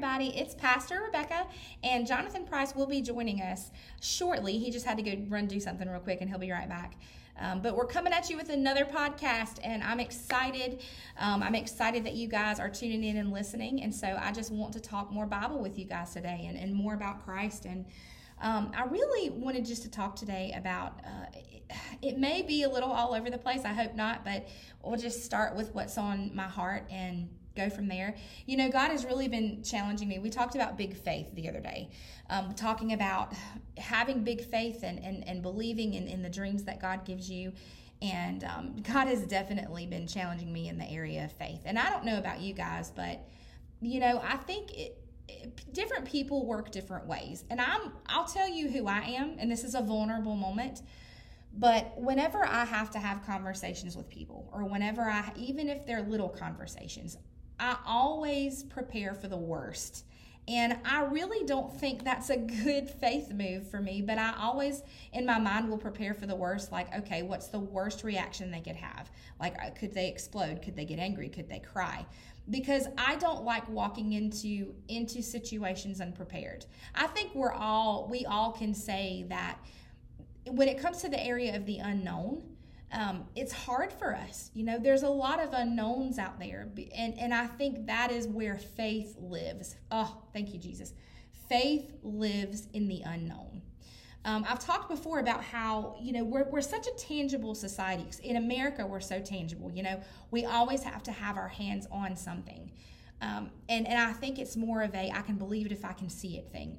everybody. It's Pastor Rebecca, and Jonathan Price will be joining us shortly. He just had to go run do something real quick, and he'll be right back. But we're coming at you with another podcast, and I'm excited. I'm excited that you guys are tuning in and listening, and so I just want to talk more Bible with you guys today and more about Christ. And I really wanted just to talk today about, it may be a little all over the place, I hope not, but we'll just start with what's on my heart and go from there. You know, God has really been challenging me. We talked about big faith the other day, talking about having big faith and believing in the dreams that God gives you. And God has definitely been challenging me in the area of faith. And I don't know about you guys, but, you know, I think different people work different ways. And I'll tell you who I am, and this is a vulnerable moment, but whenever I have to have conversations with people, or whenever even if they're little conversations, I always prepare for the worst. And I really don't think that's a good faith move for me, but I always, in my mind, will prepare for the worst. Like, okay, what's the worst reaction they could have? Like, could they explode? Could they get angry? Could they cry? Because I don't like walking into situations unprepared. I think we all can say that when it comes to the area of the unknown, it's hard for us. You know, there's a lot of unknowns out there. And I think that is where faith lives. Oh, thank you, Jesus. Faith lives in the unknown. I've talked before about how, you know, we're such a tangible society. In America, we're so tangible. You know, we always have to have our hands on something. And I think it's more of I can believe it if I can see it thing.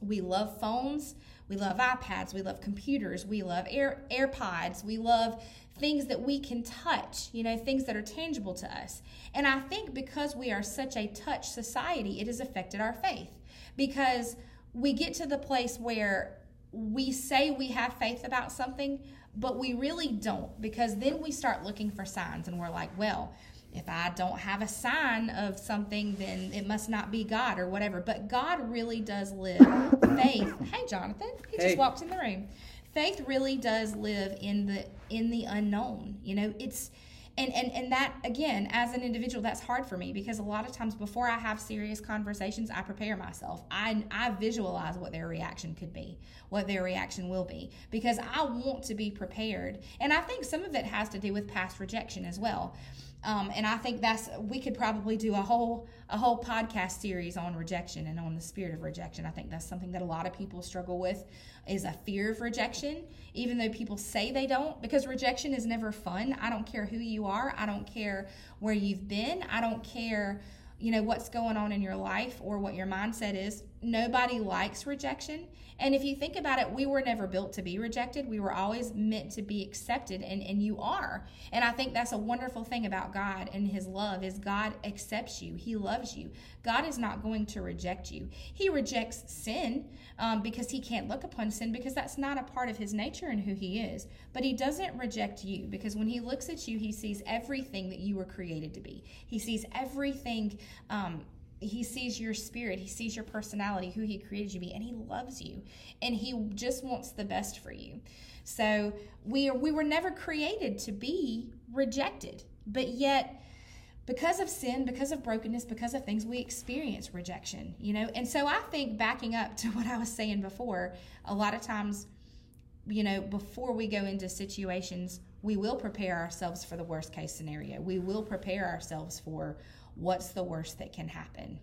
We love phones, we love iPads, we love computers, we love AirPods, we love things that we can touch, you know, things that are tangible to us. And I think because we are such a touch society, it has affected our faith, because we get to the place where we say we have faith about something, but we really don't, because then we start looking for signs, and we're like, well, if I don't have a sign of something, then it must not be God or whatever. But God really does live faith. Hey, Jonathan. He just walked in the room. Faith really does live in the unknown. You know, it's and that, again, as an individual, that's hard for me, because a lot of times before I have serious conversations, I prepare myself. I visualize what their reaction could be, what their reaction will be, because I want to be prepared. And I think some of it has to do with past rejection as well. And I think we could probably do a whole podcast series on rejection and on the spirit of rejection. I think that's something that a lot of people struggle with, is a fear of rejection, even though people say they don't, because rejection is never fun. I don't care who you are. I don't care where you've been. I don't care, you know, what's going on in your life or what your mindset is. Nobody likes rejection. And if you think about it, we were never built to be rejected. We were always meant to be accepted, and you are. And I think that's a wonderful thing about God and his love, is God accepts you. He loves you. God is not going to reject you. He rejects sin because he can't look upon sin, because that's not a part of his nature and who he is. But he doesn't reject you, because when he looks at you, he sees everything that you were created to be. He sees everything. He sees your spirit. He sees your personality, who he created you to be, and he loves you, and he just wants the best for you. So we were never created to be rejected, but yet because of sin, because of brokenness, because of things, we experience rejection, you know? And so I think, backing up to what I was saying before, a lot of times, you know, before we go into situations, we will prepare ourselves for the worst case scenario. We will prepare ourselves for what's the worst that can happen.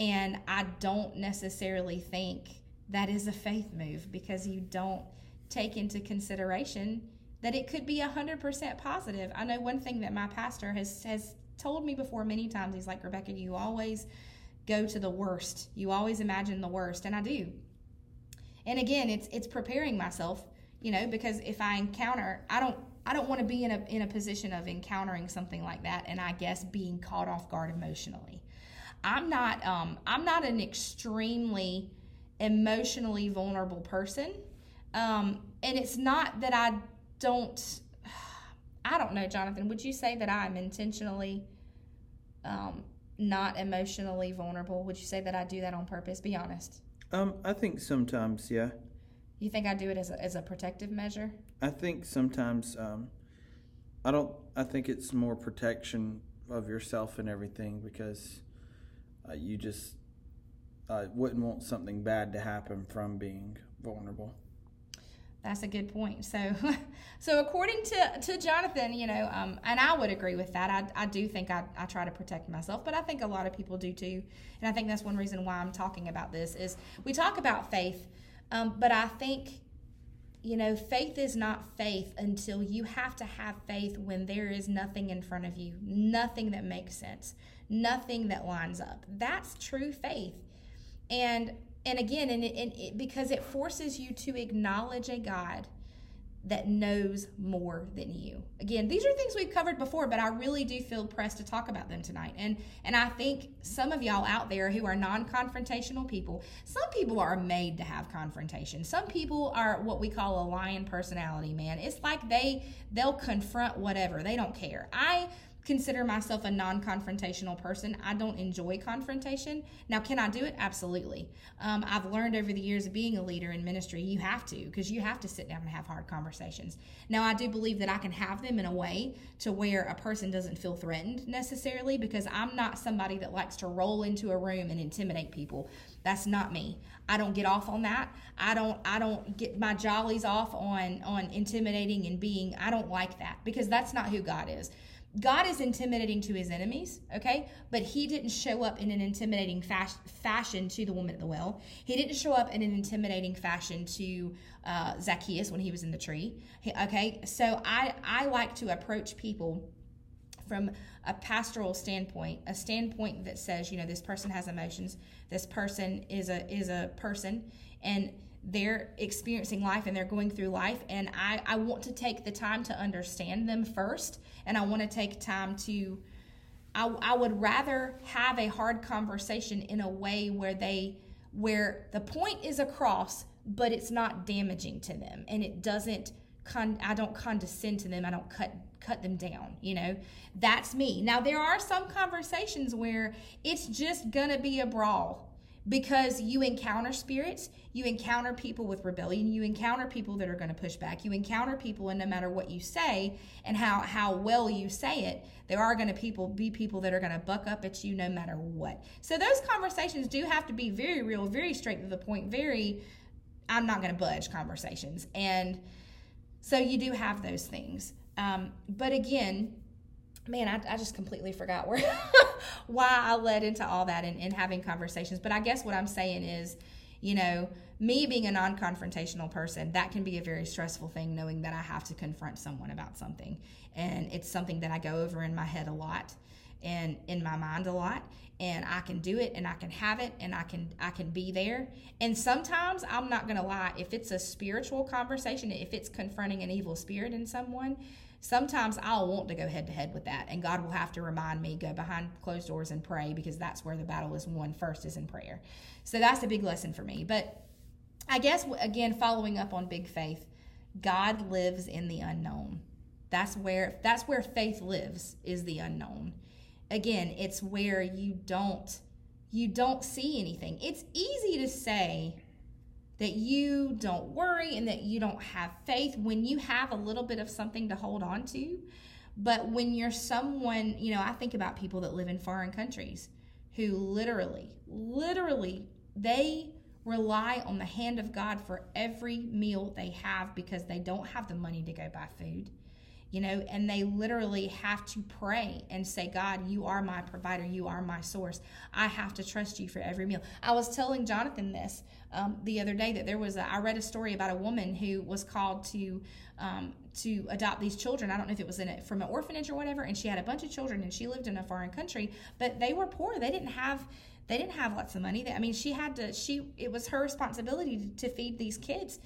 And I don't necessarily think that is a faith move, because you don't take into consideration that it could be 100% positive. I know one thing that my pastor has told me before many times. He's like, Rebecca, you always go to the worst. You always imagine the worst. And I do. And again, it's preparing myself, you know, because if I encounter, I don't want to be in a position of encountering something like that, and I guess being caught off guard emotionally. I'm not an extremely emotionally vulnerable person, and it's not that I don't know, Jonathan. Would you say that I'm intentionally not emotionally vulnerable? Would you say that I do that on purpose? Be honest. I think sometimes, yeah. You think I do it as a protective measure? I think sometimes I think it's more protection of yourself and everything, because you just wouldn't want something bad to happen from being vulnerable. That's a good point. So according to Jonathan, and I would agree with that. I do think I try to protect myself, but I think a lot of people do too. And I think that's one reason why I'm talking about this is we talk about faith, but I think, faith is not faith until you have to have faith when there is nothing in front of you, nothing that makes sense, nothing that lines up. That's true faith. And again, because it forces you to acknowledge a God that knows more than you. Again, these are things we've covered before, but I really do feel pressed to talk about them tonight. And I think some of y'all out there who are non-confrontational people, some people are made to have confrontation. Some people are what we call a lion personality, man. It's like they'll confront whatever. They don't care. I consider myself a non-confrontational person. I don't enjoy confrontation. Now, can I do it? Absolutely. I've learned over the years of being a leader in ministry, you have to, because you have to sit down and have hard conversations. Now, I do believe that I can have them in a way to where a person doesn't feel threatened necessarily, because I'm not somebody that likes to roll into a room and intimidate people. That's not me. I don't get off on that. I don't get my jollies off on intimidating and being, I don't like that, because that's not who God is. God is intimidating to his enemies, okay? But he didn't show up in an intimidating fashion to the woman at the well. He didn't show up in an intimidating fashion to Zacchaeus when he was in the tree, okay? So I like to approach people from a pastoral standpoint, a standpoint that says, this person has emotions, this person is a person, and they're experiencing life and they're going through life, and I want to take the time to understand them first, and I want to take time to, I would rather have a hard conversation in a way where the point is across, but it's not damaging to them, and it doesn't, I don't condescend to them, I don't cut them down, that's me. Now, there are some conversations where it's just gonna be a brawl, because you encounter spirits, you encounter people with rebellion, you encounter people that are going to push back, you encounter people, and no matter what you say and how well you say it, there are going to be people that are going to buck up at you no matter what. So those conversations do have to be very real, very straight to the point, very I'm not going to budge conversations. And so you do have those things. But again, man, I just completely forgot where why I led into all that and having conversations. But I guess what I'm saying is, me being a non-confrontational person, that can be a very stressful thing, knowing that I have to confront someone about something. And it's something that I go over in my head a lot and in my mind a lot. And I can do it, and I can have it, and I can be there. And sometimes, I'm not going to lie, if it's a spiritual conversation, if it's confronting an evil spirit in someone, sometimes I'll want to go head to head with that, and God will have to remind me, go behind closed doors and pray, because that's where the battle is won first, is in prayer. So that's a big lesson for me. But I guess, again, following up on big faith, God lives in the unknown. That's where faith lives, is the unknown. Again, it's where you don't see anything. It's easy to say that you don't worry and that you don't have faith when you have a little bit of something to hold on to. But when you're someone, I think about people that live in foreign countries who literally, they rely on the hand of God for every meal they have, because they don't have the money to go buy food, and they literally have to pray and say, God, you are my provider. You are my source. I have to trust you for every meal. I was telling Jonathan this the other day, that there was I read a story about a woman who was called to adopt these children. I don't know if it was from an orphanage or whatever, and she had a bunch of children, and she lived in a foreign country, but they were poor. They didn't have lots of money. It was her responsibility to feed these kids.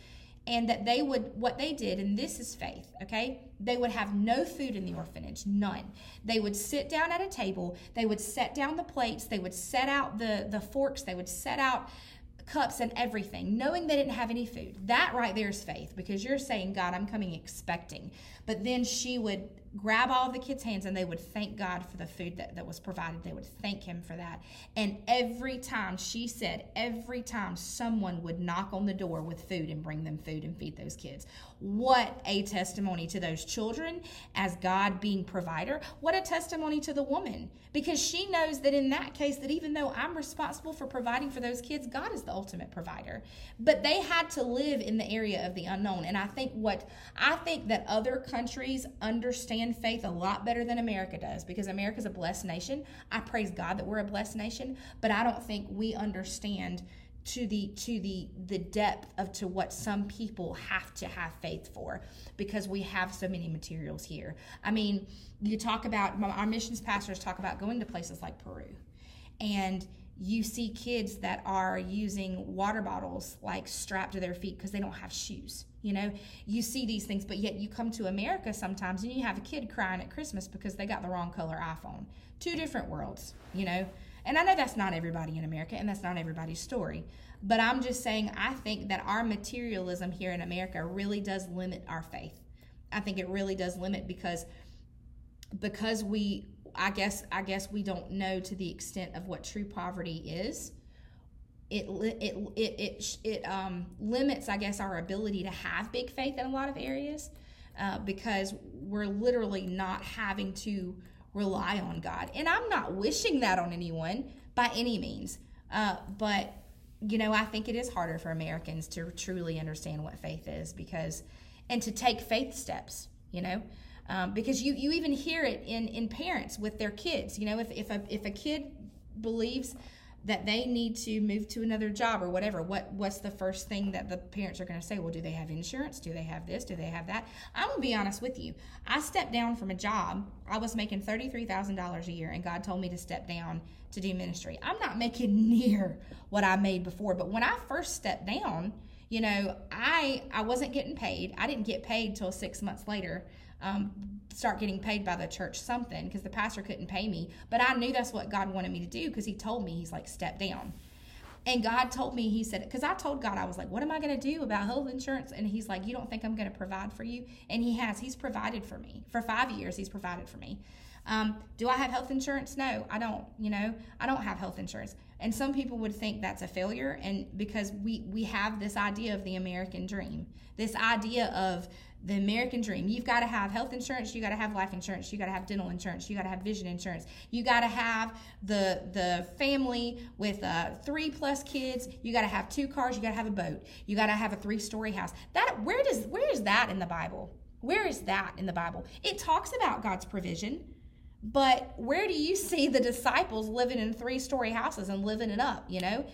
And that they would, what they did, and this is faith, okay? They would have no food in the orphanage, none. They would sit down at a table. They would set down the plates. They would set out the forks. They would set out cups and everything, knowing they didn't have any food. That right there is faith, because you're saying, God, I'm coming expecting. But then she would grab all the kids' hands, and they would thank God for the food that was provided. They would thank him for that. And every time, she said, every time someone would knock on the door with food and bring them food and feed those kids. What a testimony to those children as God being provider. What a testimony to the woman, because she knows that in that case, that even though I'm responsible for providing for those kids, God is the ultimate provider. But they had to live in the area of the unknown. And I think that other countries understand faith a lot better than America does, because America's a blessed nation. I praise God that we're a blessed nation, but I don't think we understand to the depth of to what some people have to have faith for, because we have so many materials here. I mean, you talk about, our missions pastors talk about going to places like Peru, and you see kids that are using water bottles like strapped to their feet because they don't have shoes. You know, you see these things, but yet you come to America sometimes and you have a kid crying at Christmas because they got the wrong color iPhone. Two different worlds, you know. And I know that's not everybody in America, and that's not everybody's story. But I'm just saying, I think that our materialism here in America really does limit our faith. I think it really does limit, because we, I guess we don't know to the extent of what true poverty is. It limits, I guess, our ability to have big faith in a lot of areas, because we're literally not having to rely on God. And I'm not wishing that on anyone by any means. But, you know, I think it is harder for Americans to truly understand what faith is, because, and to take faith steps, you know. Because you even hear it in parents with their kids. You know, if a kid believes that they need to move to another job or whatever, what's the first thing that the parents are going to say? Well, do they have insurance? Do they have this? Do they have that? I'm going to be honest with you. I stepped down from a job. I was making $33,000 a year, and God told me to step down to do ministry. I'm not making near what I made before, but when I first stepped down, you know, I wasn't getting paid. I didn't get paid till 6 months later. Start getting paid by the church something, because the pastor couldn't pay me. But I knew that's what God wanted me to do, because he told me, he's like, step down. And God told me, he said, because I told God, I was like, what am I going to do about health insurance? And he's like, you don't think I'm going to provide for you? And he has. He's provided for me. For 5 years, he's provided for me. Do I have health insurance? No, I don't. You know, I don't have health insurance. And some people would think that's a failure, and because we have this idea of the American dream, this idea of the American dream. You've got to have health insurance. You got to have life insurance. You got to have dental insurance. You got to have vision insurance. You got to have the family with 3+ kids. You got to have 2 cars. You got to have a boat. You got to have a 3-story house. Where is that in the Bible? Where is that in the Bible? It talks about God's provision, but where do you see the disciples living in 3-story houses and living it up, you know?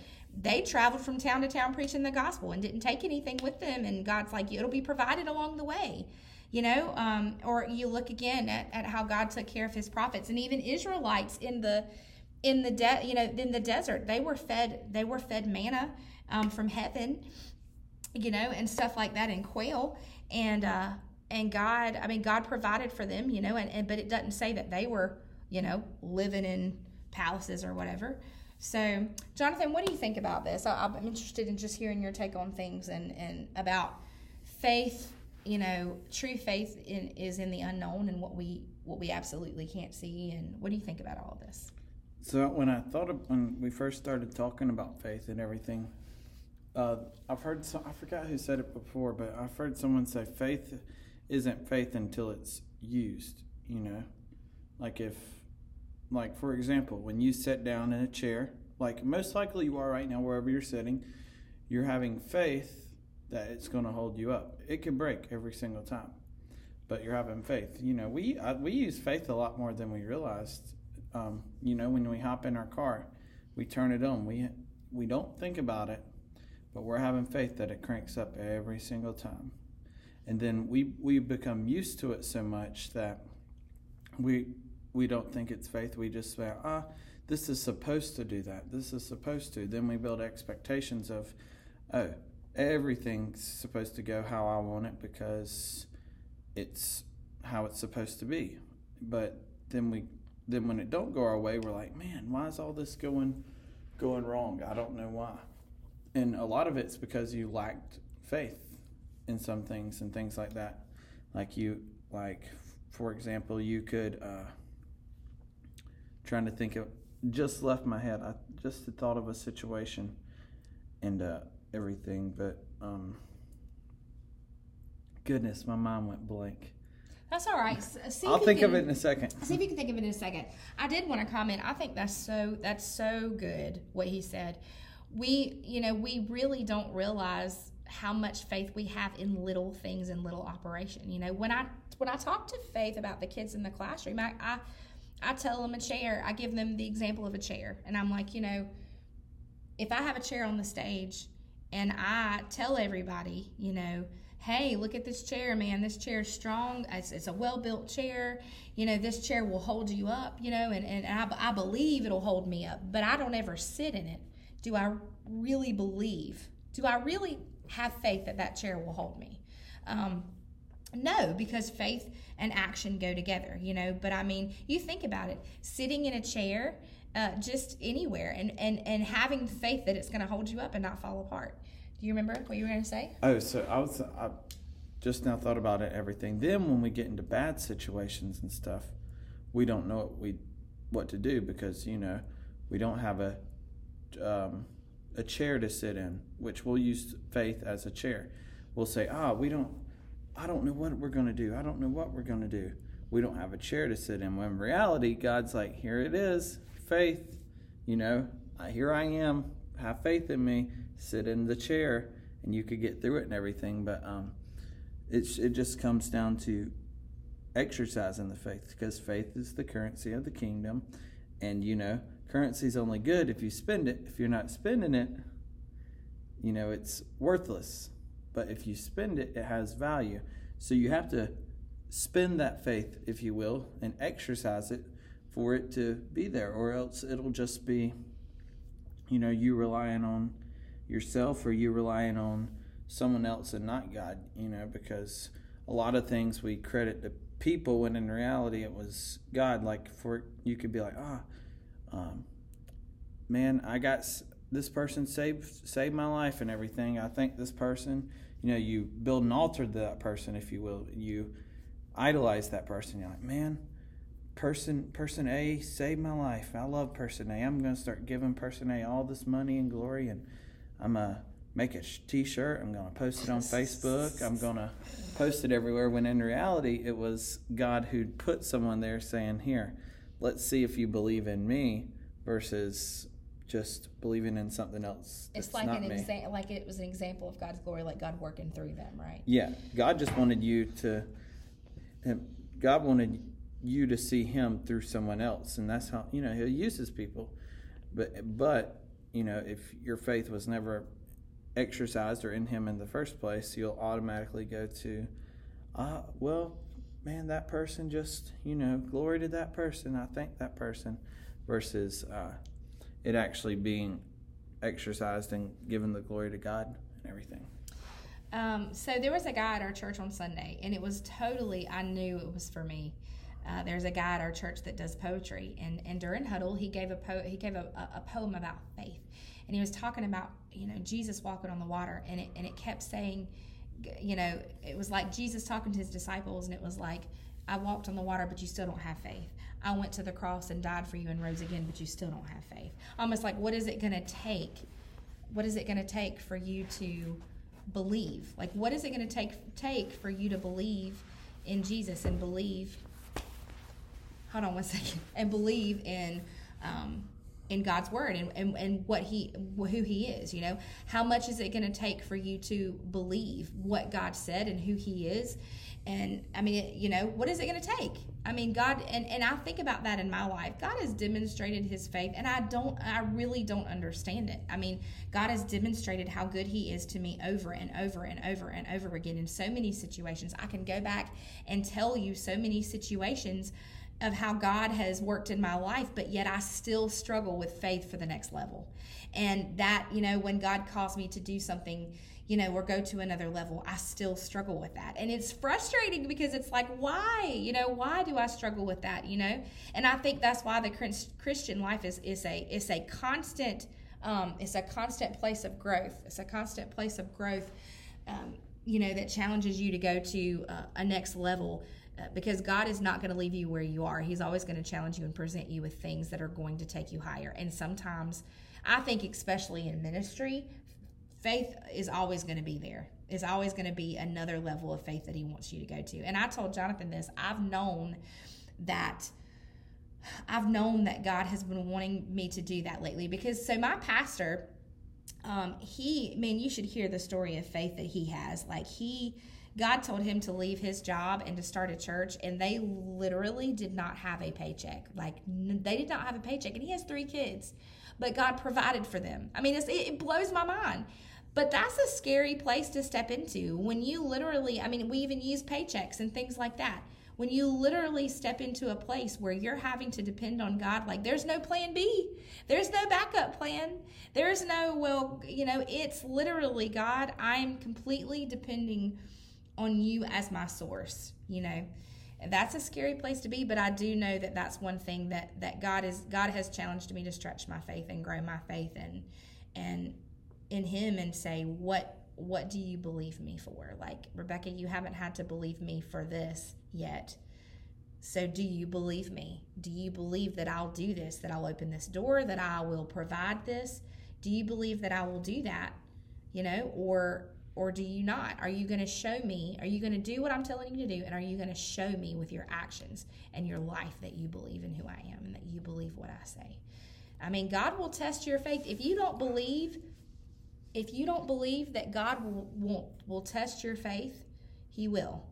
They traveled from town to town preaching the gospel and didn't take anything with them. And God's like, it'll be provided along the way, you know? Or you look again at how God took care of his prophets, and even Israelites in the desert. They were fed manna from heaven, you know, and stuff like that, and quail. And God, I mean, God provided for them, you know, but it doesn't say that they were, you know, living in palaces or whatever. So, Jonathan, what do you think about this? I'm interested in just hearing your take on things and about faith, you know, true faith is in the unknown and what we absolutely can't see. And what do you think about all of this? So, when we first started talking about faith and everything, I forgot who said it before, but I've heard someone say faith isn't faith until it's used, you know? Like, for example, when you sit down in a chair, like most likely you are right now, wherever you're sitting, you're having faith that it's going to hold you up. It could break every single time, but you're having faith. You know, we use faith a lot more than we realized. You know, when we hop in our car, we turn it on. We don't think about it, but we're having faith that it cranks up every single time. And then we become used to it so much that we don't think it's faith. We just say, this is supposed to do that. This is supposed to. Then we build expectations of, oh, everything's supposed to go how I want it because it's how it's supposed to be. But then when it don't go our way, we're like, man, why is all this going wrong? I don't know why. And a lot of it's because you lacked faith in some things and things like that. Like For example, you could, trying to think of, just left my head. I just thought of a situation and everything, but goodness, my mind went blank. That's all right. I'll think of it in a second. See if you can think of it in a second. I did want to comment. I think that's so good what he said. We really don't realize how much faith we have in little things and little operation. When I talk to Faith about the kids in the classroom, I tell them a chair. I give them the example of a chair, and I'm like, if I have a chair on the stage and I tell everybody, hey, look at this chair, man. This chair's strong. It's a well-built chair. This chair will hold you up, and I believe it'll hold me up, but I don't ever sit in it. Do I really believe? Do I really have faith that chair will hold me? No, because faith and action go together, But I mean, you think about it. Sitting in a chair, just anywhere, and having faith that it's going to hold you up and not fall apart. Do you remember what you were going to say? Oh, so I just now thought about it. Everything. Then when we get into bad situations and stuff, we don't know what to do because we don't have a chair to sit in, which we'll use faith as a chair. We'll say, I don't know what we're going to do. I don't know what we're going to do. We don't have a chair to sit in. When in reality, God's like, here it is, faith. Here I am. Have faith in me. Sit in the chair, and you could get through it and everything. But it just comes down to exercising the faith, because faith is the currency of the kingdom. And, currency's only good if you spend it. If you're not spending it, it's worthless. But if you spend it, it has value. So you have to spend that faith, if you will, and exercise it for it to be there, or else it'll just be, you relying on yourself or you relying on someone else and not God, because a lot of things we credit to people when in reality it was God. Like, you could be like, man, I got this person saved my life and everything. I thank this person. You build an altar to that person, if you will. You idolize that person. You're like, man, person A saved my life. I love person A. I'm going to start giving person A all this money and glory, and I'm going to make a T-shirt. I'm going to post it on Facebook. I'm going to post it everywhere, when in reality it was God who'd put someone there saying, here, let's see if you believe in me, versus just believing in something else. It's like not like it was an example of God's glory, like God working through them, right? Yeah, God just wanted you to. God wanted you to see Him through someone else, and that's how He uses people. But if your faith was never exercised or in Him in the first place, you'll automatically go to, well, man, that person just glory to that person. I thank that person, versus. It actually being exercised and given the glory to God and everything. So there was a guy at our church on Sunday, and it was totally, I knew it was for me. There's a guy at our church that does poetry, and during huddle he gave a poem about faith, and he was talking about Jesus walking on the water, and it kept saying, it was like Jesus talking to his disciples, and it was like, I walked on the water, but you still don't have faith. I went to the cross and died for you and rose again, but you still don't have faith. Almost like, what is it going to take? What is it going to take for you to believe? Like, what is it going to take for you to believe in Jesus and believe? Hold on one second. And believe in God's word and who He is. How much is it going to take for you to believe what God said and who He is? And I mean, what is it going to take? I mean, God, and I think about that in my life. God has demonstrated His faith, and I really don't understand it. I mean, God has demonstrated how good He is to me over and over and over and over again in so many situations. I can go back and tell you so many situations of how God has worked in my life, but yet I still struggle with faith for the next level. And that, when God calls me to do something, or go to another level, I still struggle with that. And it's frustrating because it's like, why? Why do I struggle with that? And I think that's why the Christian life is a constant, it's a constant place of growth. It's a constant place of growth, that challenges you to go to a next level. because God is not going to leave you where you are. He's always going to challenge you and present you with things that are going to take you higher. And sometimes, I think especially in ministry, faith is always going to be there. It's always going to be another level of faith that he wants you to go to. And I told Jonathan this. I've known that God has been wanting me to do that lately, because so my pastor, you should hear the story of faith that he has. God told him to leave his job and to start a church, and they literally did not have a paycheck. They did not have a paycheck, and he has 3 kids, but God provided for them. I mean, it blows my mind. But that's a scary place to step into when you literally, we even use paychecks and things like that. When you literally step into a place where you're having to depend on God, there's no plan B. There's no backup plan. There's no, it's literally, God, I'm completely depending on you as my source, That's a scary place to be, but I do know that that's one thing that God has challenged me to stretch my faith and grow my faith and in him and say, what do you believe me for? Rebecca, you haven't had to believe me for this yet. So do you believe me? Do you believe that I'll do this, that I'll open this door, that I will provide this? Do you believe that I will do that? Or do you not? Are you going to show me? Are you going to do what I'm telling you to do? And are you going to show me with your actions and your life that you believe in who I am and that you believe what I say? God will test your faith. If you don't believe that God will test your faith, he will.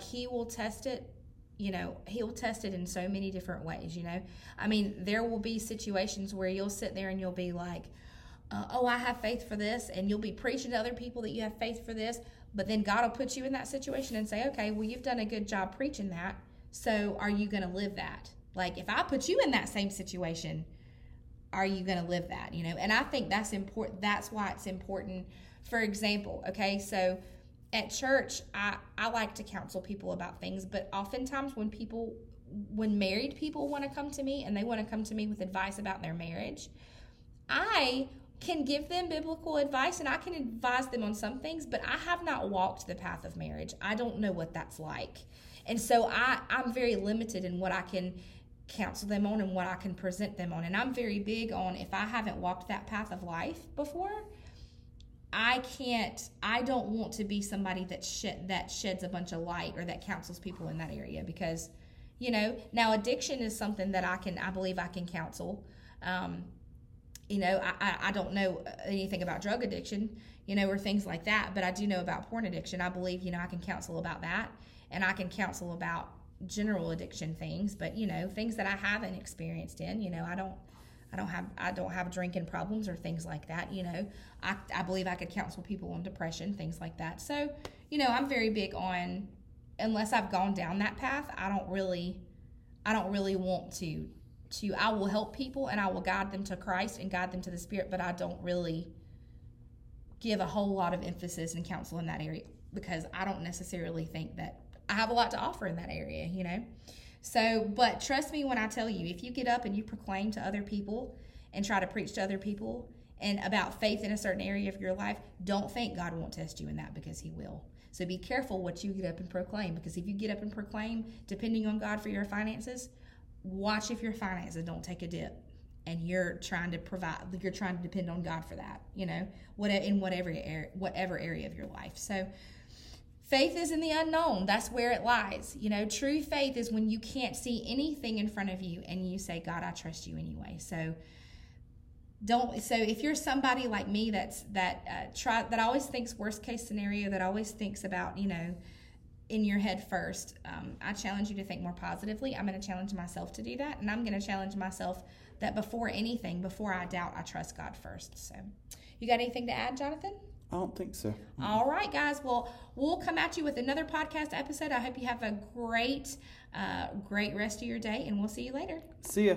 He will test it, he'll test it in so many different ways, There will be situations where you'll sit there and you'll be like, I have faith for this, and you'll be preaching to other people that you have faith for this, but then God will put you in that situation and say, okay, well, you've done a good job preaching that, so are you going to live that? If I put you in that same situation, are you going to live that? And I think that's important. That's why it's important. For example, okay, so at church, I like to counsel people about things, but oftentimes when married people want to come to me and they want to come to me with advice about their marriage, I can give them biblical advice and I can advise them on some things, but I have not walked the path of marriage. I don't know what that's like. And so I'm very limited in what I can counsel them on and what I can present them on. And I'm very big on, if I haven't walked that path of life before, I don't want to be somebody that sheds a bunch of light or that counsels people in that area, because, now addiction is something that I believe I can counsel. I don't know anything about drug addiction, or things like that, but I do know about porn addiction. I believe, I can counsel about that, and I can counsel about general addiction things, but, things that I haven't experienced in, I don't have drinking problems or things like that, I believe I could counsel people on depression, things like that. So, I'm very big on, unless I've gone down that path, I don't really want to. I will help people and I will guide them to Christ and guide them to the Spirit, but I don't really give a whole lot of emphasis and counsel in that area, because I don't necessarily think that I have a lot to offer in that area, So, but trust me when I tell you, if you get up and you proclaim to other people and try to preach to other people and about faith in a certain area of your life, don't think God won't test you in that, because he will. So be careful what you get up and proclaim, because if you get up and proclaim depending on God for your finances, watch if your finances don't take a dip and you're trying to depend on God for that, whatever area of your life. So faith is in the unknown. That's where it lies. True faith is when you can't see anything in front of you and you say, God, I trust you anyway. So if you're somebody like me, that always thinks worst case scenario, that always thinks about, in your head first, I challenge you to think more positively. I'm going to challenge myself to do that, and I'm going to challenge myself that before anything, before I doubt, I trust God first. So you got anything to add, Jonathan? I don't think so. All right, guys. Well, we'll come at you with another podcast episode. I hope you have a great rest of your day, and we'll see you later. See ya.